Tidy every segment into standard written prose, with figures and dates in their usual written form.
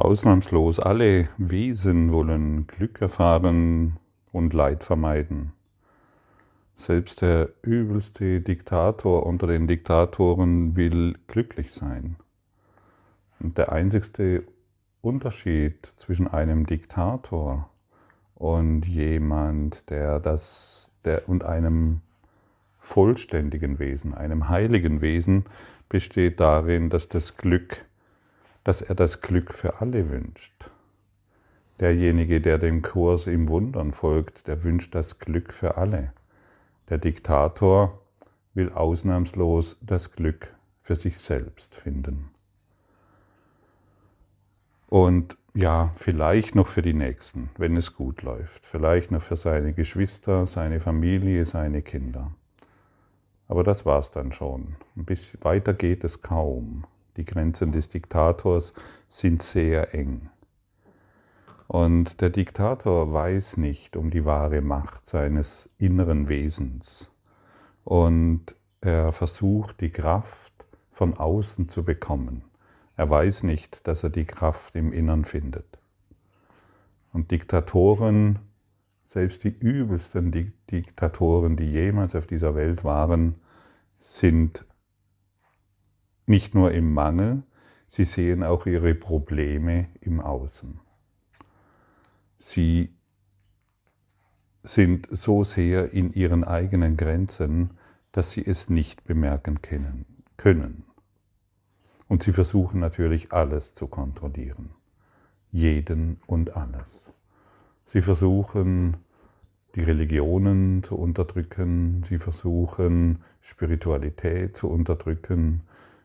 Ausnahmslos alle Wesen wollen Glück erfahren und Leid vermeiden. Selbst der übelste Diktator unter den Diktatoren will glücklich sein. Und der einzigste Unterschied zwischen einem Diktator und jemand, und einem vollständigen Wesen, einem heiligen Wesen, besteht darin, dass er das Glück für alle wünscht. Derjenige, der dem Kurs im Wundern folgt, der wünscht das Glück für alle. Der Diktator will ausnahmslos das Glück für sich selbst finden. Und ja, vielleicht noch für die Nächsten, wenn es gut läuft. Vielleicht noch für seine Geschwister, seine Familie, seine Kinder. Aber das war's dann schon. Ein bisschen weiter geht es kaum. Die Grenzen des Diktators sind sehr eng. Und der Diktator weiß nicht um die wahre Macht seines inneren Wesens. Und er versucht, die Kraft von außen zu bekommen. Er weiß nicht, dass er die Kraft im Innern findet. Und Diktatoren, selbst die übelsten Diktatoren, die jemals auf dieser Welt waren, sind nicht nur im Mangel, sie sehen auch ihre Probleme im Außen. Sie sind so sehr in ihren eigenen Grenzen, dass sie es nicht bemerken können. Und sie versuchen natürlich alles zu kontrollieren, jeden und alles. Sie versuchen, die Religionen zu unterdrücken, sie versuchen, Spiritualität zu unterdrücken,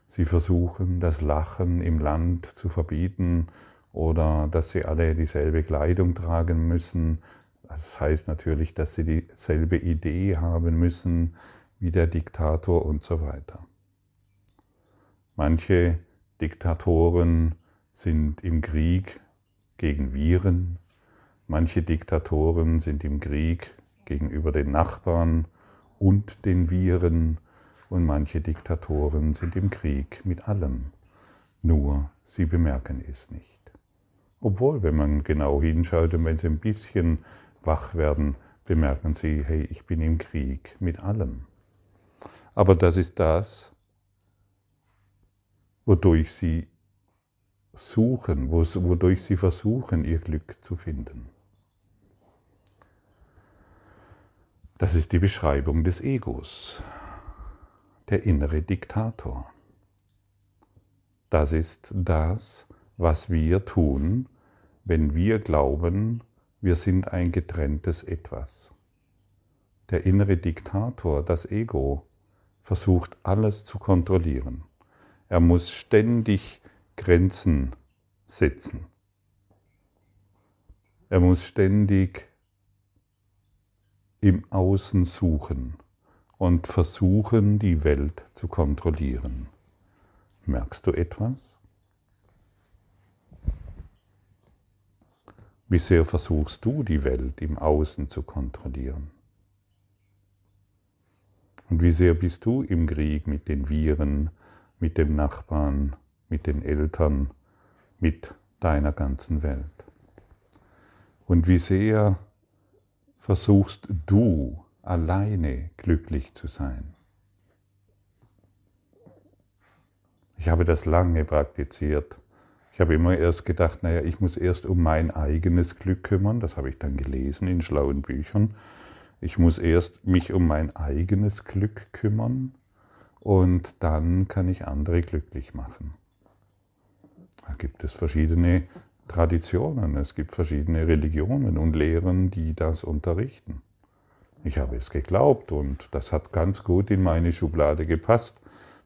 sie versuchen, das Lachen im Land zu verbieten oder dass sie alle dieselbe Kleidung tragen müssen. Das heißt natürlich, dass sie dieselbe Idee haben müssen wie der Diktator und so weiter. Manche Diktatoren sind im Krieg gegen Viren, manche Diktatoren sind im Krieg gegenüber den Nachbarn und den Viren. Und manche Diktatoren sind im Krieg mit allem, nur sie bemerken es nicht. Obwohl, wenn man genau hinschaut und wenn sie ein bisschen wach werden, bemerken sie, hey, ich bin im Krieg mit allem. Aber das ist das, wodurch sie suchen, wodurch sie versuchen, ihr Glück zu finden. Das ist die Beschreibung des Egos. Der innere Diktator. Das ist das, was wir tun, wenn wir glauben, wir sind ein getrenntes Etwas. Der innere Diktator, das Ego, versucht alles zu kontrollieren. Er muss ständig Grenzen setzen. Er muss ständig im Außen suchen und versuchen, die Welt zu kontrollieren. Merkst du etwas? Wie sehr versuchst du, die Welt im Außen zu kontrollieren? Und wie sehr bist du im Krieg mit den Viren, mit dem Nachbarn, mit den Eltern, mit deiner ganzen Welt? Und wie sehr versuchst du, alleine glücklich zu sein. Ich habe das lange praktiziert. Ich habe immer erst gedacht, naja, ich muss erst um mein eigenes Glück kümmern. Das habe ich dann gelesen in schlauen Büchern. Ich muss erst mich um mein eigenes Glück kümmern und dann kann ich andere glücklich machen. Da gibt es verschiedene Traditionen, es gibt verschiedene Religionen und Lehren, die das unterrichten. Ich habe es geglaubt und das hat ganz gut in meine Schublade gepasst.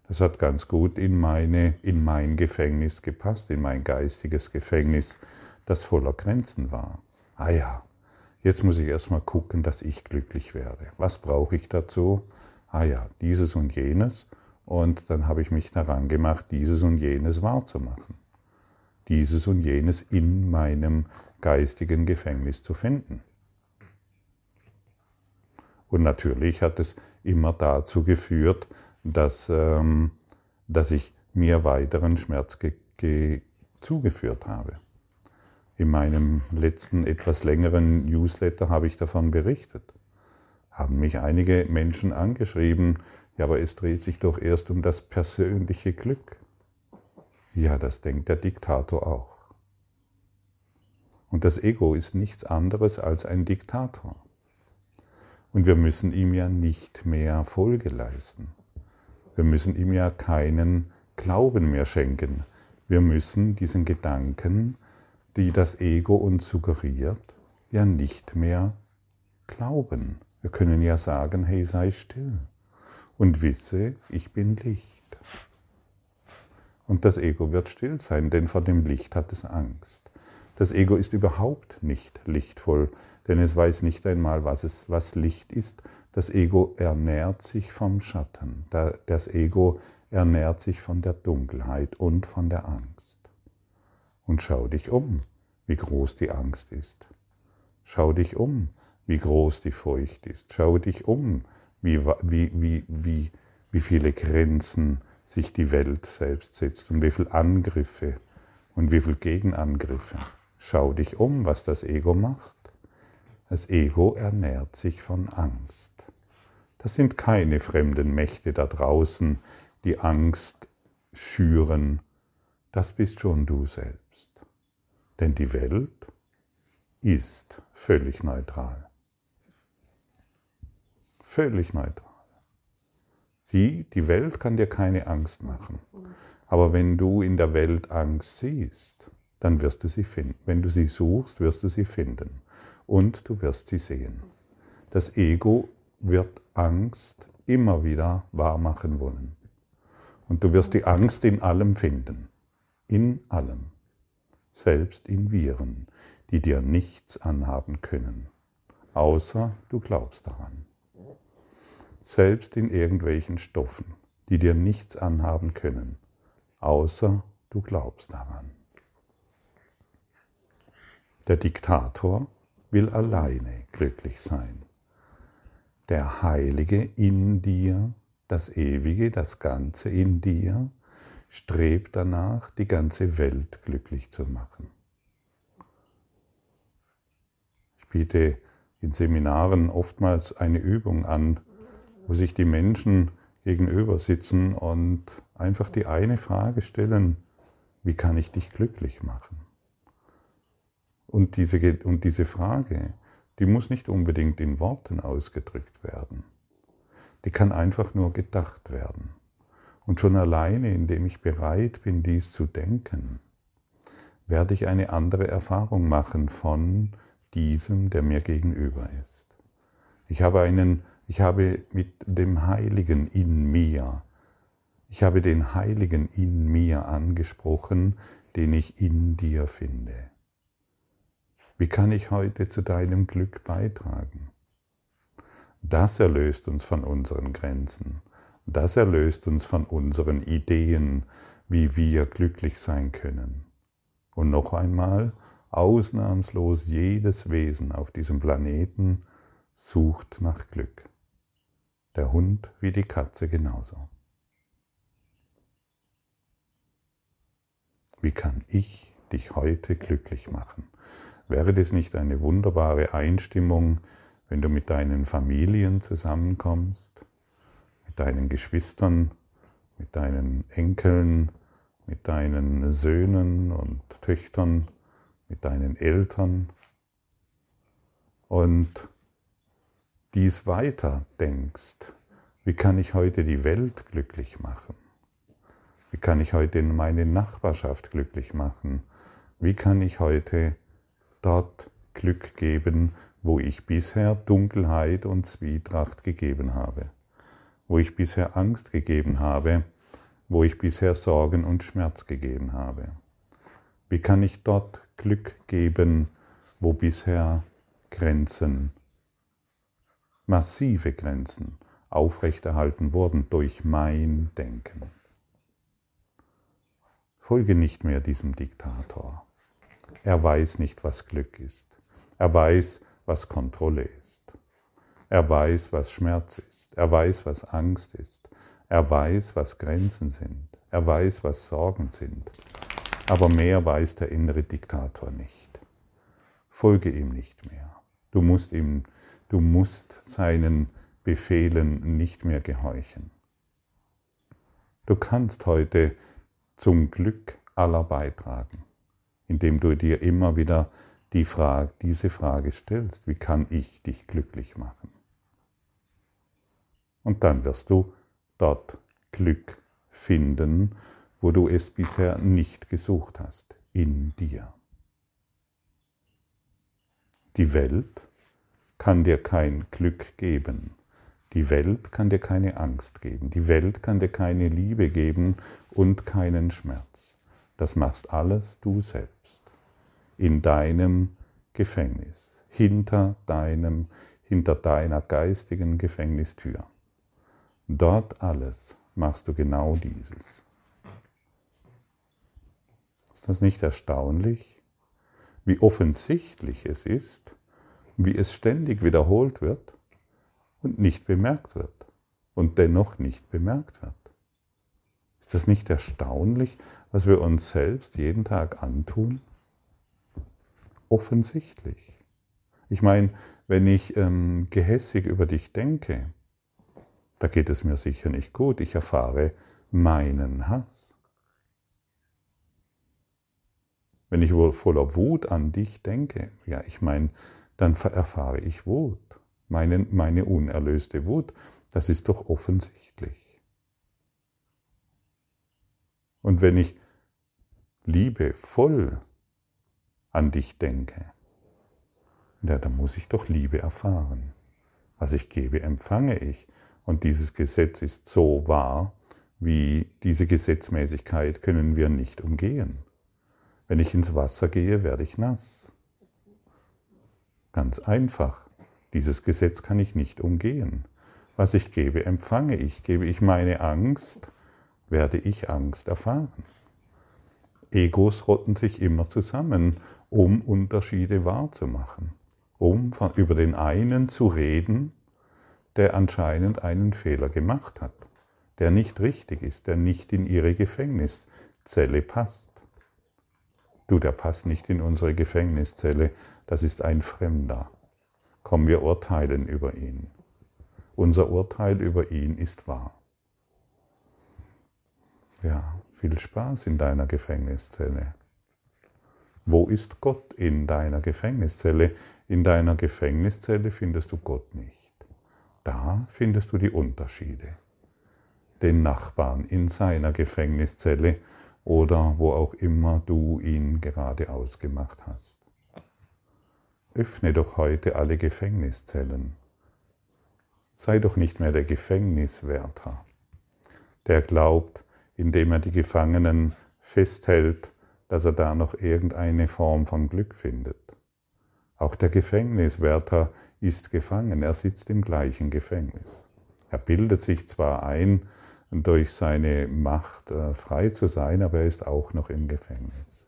Das hat ganz gut in mein Gefängnis gepasst, in mein geistiges Gefängnis, das voller Grenzen war. Ah ja, jetzt muss ich erstmal gucken, dass ich glücklich werde. Was brauche ich dazu? Ah ja, dieses und jenes. Und dann habe ich mich daran gemacht, dieses und jenes wahrzumachen. Dieses und jenes in meinem geistigen Gefängnis zu finden. Und natürlich hat es immer dazu geführt, dass ich mir weiteren Schmerz zugeführt habe. In meinem letzten, etwas längeren Newsletter habe ich davon berichtet. Haben mich einige Menschen angeschrieben, ja, aber es dreht sich doch erst um das persönliche Glück. Ja, das denkt der Diktator auch. Und das Ego ist nichts anderes als ein Diktator. Und wir müssen ihm ja nicht mehr Folge leisten. Wir müssen ihm ja keinen Glauben mehr schenken. Wir müssen diesen Gedanken, die das Ego uns suggeriert, ja nicht mehr glauben. Wir können ja sagen, hey, sei still und wisse, ich bin Licht. Und das Ego wird still sein, denn vor dem Licht hat es Angst. Das Ego ist überhaupt nicht lichtvoll, denn es weiß nicht einmal, was Licht ist. Das Ego ernährt sich vom Schatten. Das Ego ernährt sich von der Dunkelheit und von der Angst. Und schau dich um, wie groß die Angst ist. Schau dich um, wie groß die Furcht ist. Schau dich um, wie viele Grenzen sich die Welt selbst setzt und wie viele Angriffe und wie viele Gegenangriffe. Schau dich um, was das Ego macht. Das Ego ernährt sich von Angst. Das sind keine fremden Mächte da draußen, die Angst schüren. Das bist schon du selbst. Denn die Welt ist völlig neutral. Völlig neutral. Die Welt kann dir keine Angst machen. Aber wenn du in der Welt Angst siehst, dann wirst du sie finden. Wenn du sie suchst, wirst du sie finden. Und du wirst sie sehen. Das Ego wird Angst immer wieder wahrmachen wollen. Und du wirst die Angst in allem finden. In allem. Selbst in Viren, die dir nichts anhaben können. Außer du glaubst daran. Selbst in irgendwelchen Stoffen, die dir nichts anhaben können. Außer du glaubst daran. Der Diktator will alleine glücklich sein. Der Heilige in dir, das Ewige, das Ganze in dir, strebt danach, die ganze Welt glücklich zu machen. Ich biete in Seminaren oftmals eine Übung an, wo sich die Menschen gegenüber sitzen und einfach die eine Frage stellen, wie kann ich dich glücklich machen? Und diese Frage, die muss nicht unbedingt in Worten ausgedrückt werden. Die kann einfach nur gedacht werden. Und schon alleine, indem ich bereit bin, dies zu denken, werde ich eine andere Erfahrung machen von diesem, der mir gegenüber ist. Ich habe mit dem Heiligen in mir, ich habe den Heiligen in mir angesprochen, den ich in dir finde. Wie kann ich heute zu deinem Glück beitragen? Das erlöst uns von unseren Grenzen. Das erlöst uns von unseren Ideen, wie wir glücklich sein können. Und noch einmal, ausnahmslos jedes Wesen auf diesem Planeten sucht nach Glück. Der Hund wie die Katze genauso. Wie kann ich dich heute glücklich machen? Wäre das nicht eine wunderbare Einstimmung, wenn du mit deinen Familien zusammenkommst, mit deinen Geschwistern, mit deinen Enkeln, mit deinen Söhnen und Töchtern, mit deinen Eltern und dies weiter denkst? Wie kann ich heute die Welt glücklich machen? Wie kann ich heute meine Nachbarschaft glücklich machen? Wie kann ich heute dort Glück geben, wo ich bisher Dunkelheit und Zwietracht gegeben habe, wo ich bisher Angst gegeben habe, wo ich bisher Sorgen und Schmerz gegeben habe? Wie kann ich dort Glück geben, wo bisher Grenzen, massive Grenzen, aufrechterhalten wurden durch mein Denken? Folge nicht mehr diesem Diktator. Er weiß nicht, was Glück ist. Er weiß, was Kontrolle ist. Er weiß, was Schmerz ist. Er weiß, was Angst ist. Er weiß, was Grenzen sind. Er weiß, was Sorgen sind. Aber mehr weiß der innere Diktator nicht. folge ihm nicht mehr. Du musst seinen Befehlen nicht mehr gehorchen. Du kannst heute zum Glück aller beitragen, indem du dir immer wieder diese Frage stellst: Wie kann ich dich glücklich machen? Und dann wirst du dort Glück finden, wo du es bisher nicht gesucht hast, in dir. Die Welt kann dir kein Glück geben. Die Welt kann dir keine Angst geben. Die Welt kann dir keine Liebe geben und keinen Schmerz. Das machst alles du selbst. In deinem Gefängnis. Hinter deiner geistigen Gefängnistür. Dort alles machst du genau dieses. Ist das nicht erstaunlich? Wie offensichtlich es ist, wie es ständig wiederholt wird und nicht bemerkt wird und dennoch nicht bemerkt wird. Ist das nicht erstaunlich, was wir uns selbst jeden Tag antun? Offensichtlich. Ich meine, wenn ich gehässig über dich denke, da geht es mir sicher nicht gut. Ich erfahre meinen Hass. Wenn ich wohl voller Wut an dich denke, ja, ich meine, dann erfahre ich Wut, meine unerlöste Wut. Das ist doch offensichtlich. Und wenn ich liebevoll an dich denke, ja, dann muss ich doch Liebe erfahren. Was ich gebe, empfange ich. Und dieses Gesetz ist so wahr, wie diese Gesetzmäßigkeit können wir nicht umgehen. Wenn ich ins Wasser gehe, werde ich nass. Ganz einfach. Dieses Gesetz kann ich nicht umgehen. Was ich gebe, empfange ich. Gebe ich meine Angst, werde ich Angst erfahren. Egos rotten sich immer zusammen, um Unterschiede wahrzumachen. Um über den einen zu reden, der anscheinend einen Fehler gemacht hat. Der nicht richtig ist, der nicht in ihre Gefängniszelle passt. Du, der passt nicht in unsere Gefängniszelle, das ist ein Fremder. Komm, wir urteilen über ihn. Unser Urteil über ihn ist wahr. Ja, viel Spaß in deiner Gefängniszelle. Wo ist Gott in deiner Gefängniszelle? In deiner Gefängniszelle findest du Gott nicht. Da findest du die Unterschiede. Den Nachbarn in seiner Gefängniszelle oder wo auch immer du ihn gerade ausgemacht hast. Öffne doch heute alle Gefängniszellen. Sei doch nicht mehr der Gefängniswärter, der glaubt, indem er die Gefangenen festhält, dass er da noch irgendeine Form von Glück findet. Auch der Gefängniswärter ist gefangen, er sitzt im gleichen Gefängnis. Er bildet sich zwar ein, durch seine Macht frei zu sein, aber er ist auch noch im Gefängnis.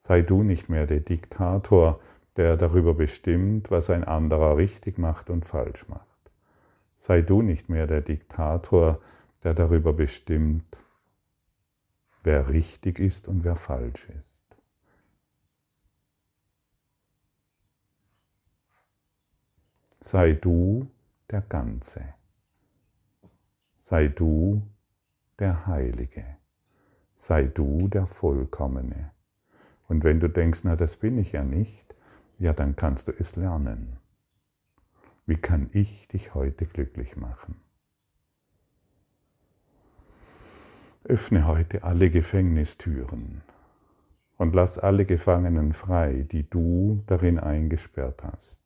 Sei du nicht mehr der Diktator, der darüber bestimmt, was ein anderer richtig macht und falsch macht. Sei du nicht mehr der Diktator, der darüber bestimmt, wer richtig ist und wer falsch ist. Sei du der Ganze. Sei du der Heilige, sei du der Vollkommene. Und wenn du denkst, na, das bin ich ja nicht, ja, dann kannst du es lernen. Wie kann ich dich heute glücklich machen? Öffne heute alle Gefängnistüren und lass alle Gefangenen frei, die du darin eingesperrt hast.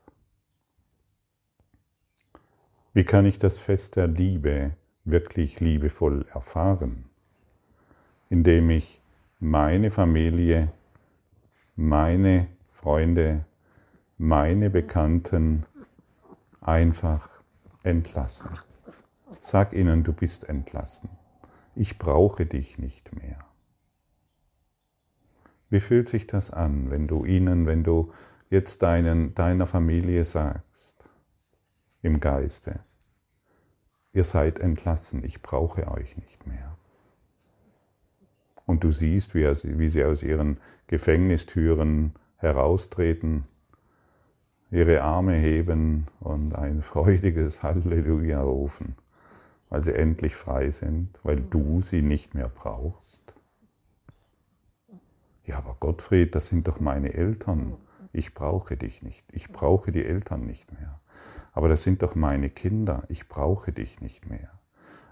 Wie kann ich das Fest der Liebe wirklich liebevoll erfahren, indem ich meine Familie, meine Freunde, meine Bekannten einfach entlasse. Sag ihnen, du bist entlassen. Ich brauche dich nicht mehr. Wie fühlt sich das an, wenn du jetzt deiner Familie sagst, im Geiste? Ihr seid entlassen, ich brauche euch nicht mehr. Und du siehst, wie sie aus ihren Gefängnistüren heraustreten, ihre Arme heben und ein freudiges Halleluja rufen, weil sie endlich frei sind, weil du sie nicht mehr brauchst. Ja, aber Gottfried, das sind doch meine Eltern. Ich brauche dich nicht. Ich brauche die Eltern nicht mehr. Aber das sind doch meine Kinder. Ich brauche dich nicht mehr.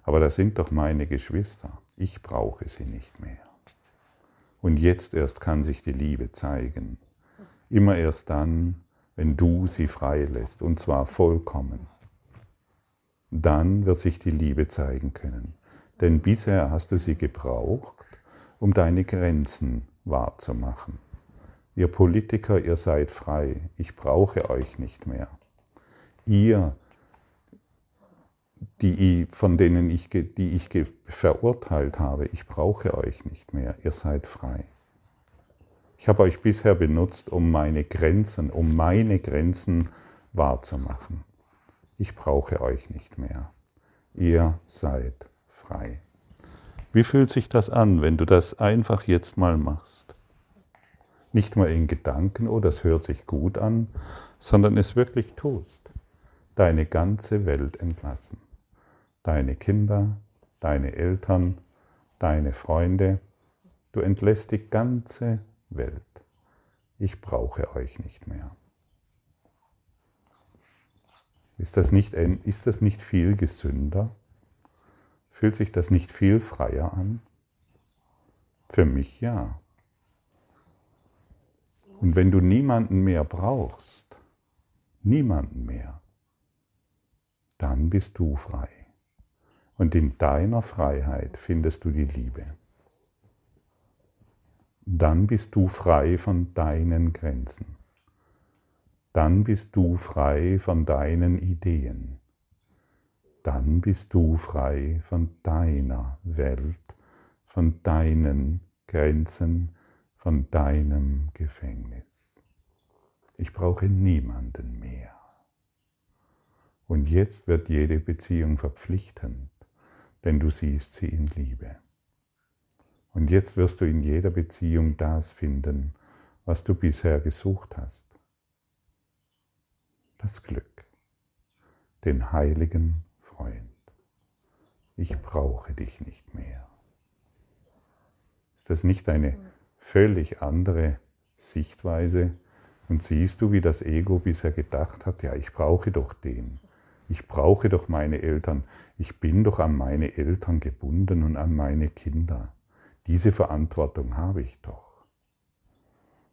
Aber das sind doch meine Geschwister. Ich brauche sie nicht mehr. Und jetzt erst kann sich die Liebe zeigen. Immer erst dann, wenn du sie freilässt, und zwar vollkommen. Dann wird sich die Liebe zeigen können. Denn bisher hast du sie gebraucht, um deine Grenzen wahrzumachen. Ihr Politiker, ihr seid frei. Ich brauche euch nicht mehr. Ihr, die ich verurteilt habe, ich brauche euch nicht mehr. Ihr seid frei. Ich habe euch bisher benutzt, um meine Grenzen wahrzumachen. Ich brauche euch nicht mehr. Ihr seid frei. Wie fühlt sich das an, wenn du das einfach jetzt mal machst? Nicht mal in Gedanken, oh, das hört sich gut an, sondern es wirklich tust. Deine ganze Welt entlassen. Deine Kinder, deine Eltern, deine Freunde. Du entlässt die ganze Welt. Ich brauche euch nicht mehr. Ist das nicht viel gesünder? Fühlt sich das nicht viel freier an? Für mich ja. Und wenn du niemanden mehr brauchst, niemanden mehr, dann bist du frei. Und in deiner Freiheit findest du die Liebe. Dann bist du frei von deinen Grenzen. Dann bist du frei von deinen Ideen. Dann bist du frei von deiner Welt, von deinen Grenzen, von deinem Gefängnis. Ich brauche niemanden mehr. Und jetzt wird jede Beziehung verpflichtend, denn du siehst sie in Liebe. Und jetzt wirst du in jeder Beziehung das finden, was du bisher gesucht hast. Das Glück, den heiligen Freund. Ich brauche dich nicht mehr. Ist das nicht eine völlig andere Sichtweise? Und siehst du, wie das Ego bisher gedacht hat, ja, ich brauche doch den. Ich brauche doch meine Eltern. Ich bin doch an meine Eltern gebunden und an meine Kinder. Diese Verantwortung habe ich doch.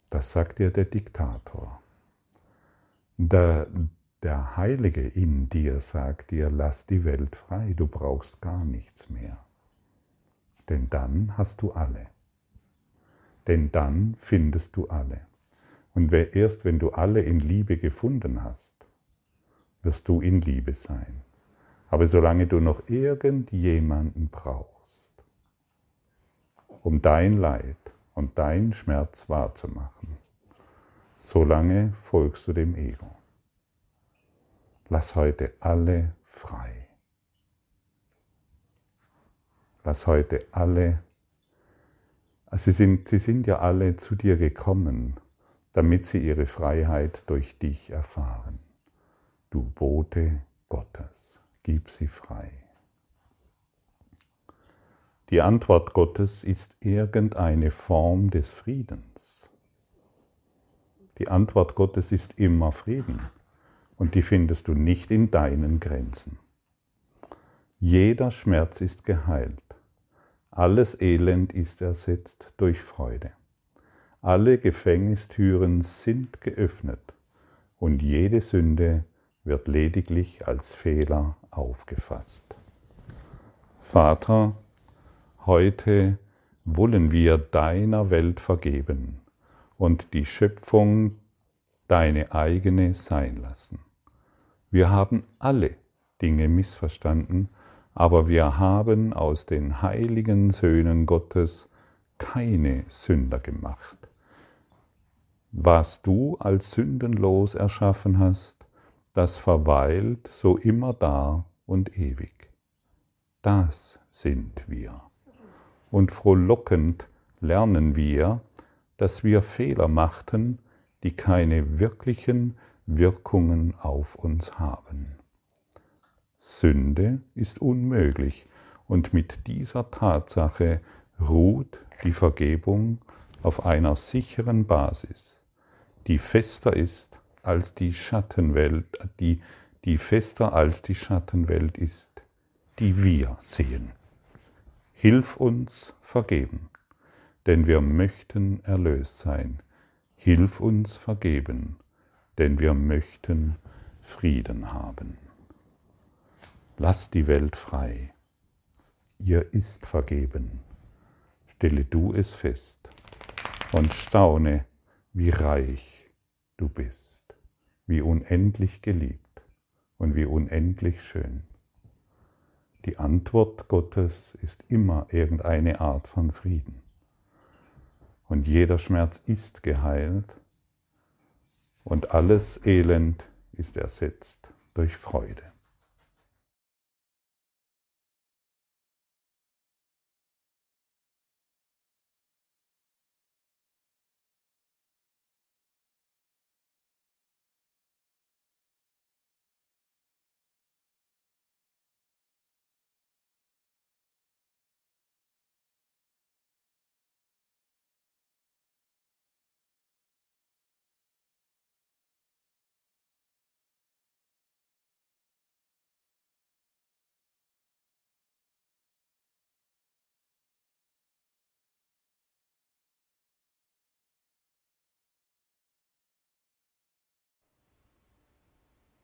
Das sagt dir der Diktator. Der Heilige in dir sagt dir, lass die Welt frei, du brauchst gar nichts mehr. Denn dann hast du alle. Denn dann findest du alle. Und erst wenn du alle in Liebe gefunden hast, wirst du in Liebe sein. Aber solange du noch irgendjemanden brauchst, um dein Leid und deinen Schmerz wahrzumachen, solange folgst du dem Ego. Lass heute alle frei. Lass heute alle, sie sind ja alle zu dir gekommen, damit sie ihre Freiheit durch dich erfahren. Du Bote Gottes, gib sie frei. Die Antwort Gottes ist irgendeine Form des Friedens. Die Antwort Gottes ist immer Frieden. Und die findest du nicht in deinen Grenzen. Jeder Schmerz ist geheilt. Alles Elend ist ersetzt durch Freude. Alle Gefängnistüren sind geöffnet und jede Sünde wird lediglich als Fehler aufgefasst. Vater, heute wollen wir deiner Welt vergeben und die Schöpfung deine eigene sein lassen. Wir haben alle Dinge missverstanden, aber wir haben aus den heiligen Söhnen Gottes keine Sünder gemacht. Was du als sündenlos erschaffen hast, das verweilt so immer da und ewig. Das sind wir. Und frohlockend lernen wir, dass wir Fehler machten, die keine wirklichen Wirkungen auf uns haben. Sünde ist unmöglich, und mit dieser Tatsache ruht die Vergebung auf einer sicheren Basis, die fester ist als die Schattenwelt, die fester als die Schattenwelt ist, die wir sehen. Hilf uns vergeben, denn wir möchten erlöst sein. Hilf uns vergeben, denn wir möchten Frieden haben. Lass die Welt frei. Ihr ist vergeben. Stelle du es fest und staune, wie reich du bist, wie unendlich geliebt und wie unendlich schön. Die Antwort Gottes ist immer irgendeine Art von Frieden. Und jeder Schmerz ist geheilt und alles Elend ist ersetzt durch Freude.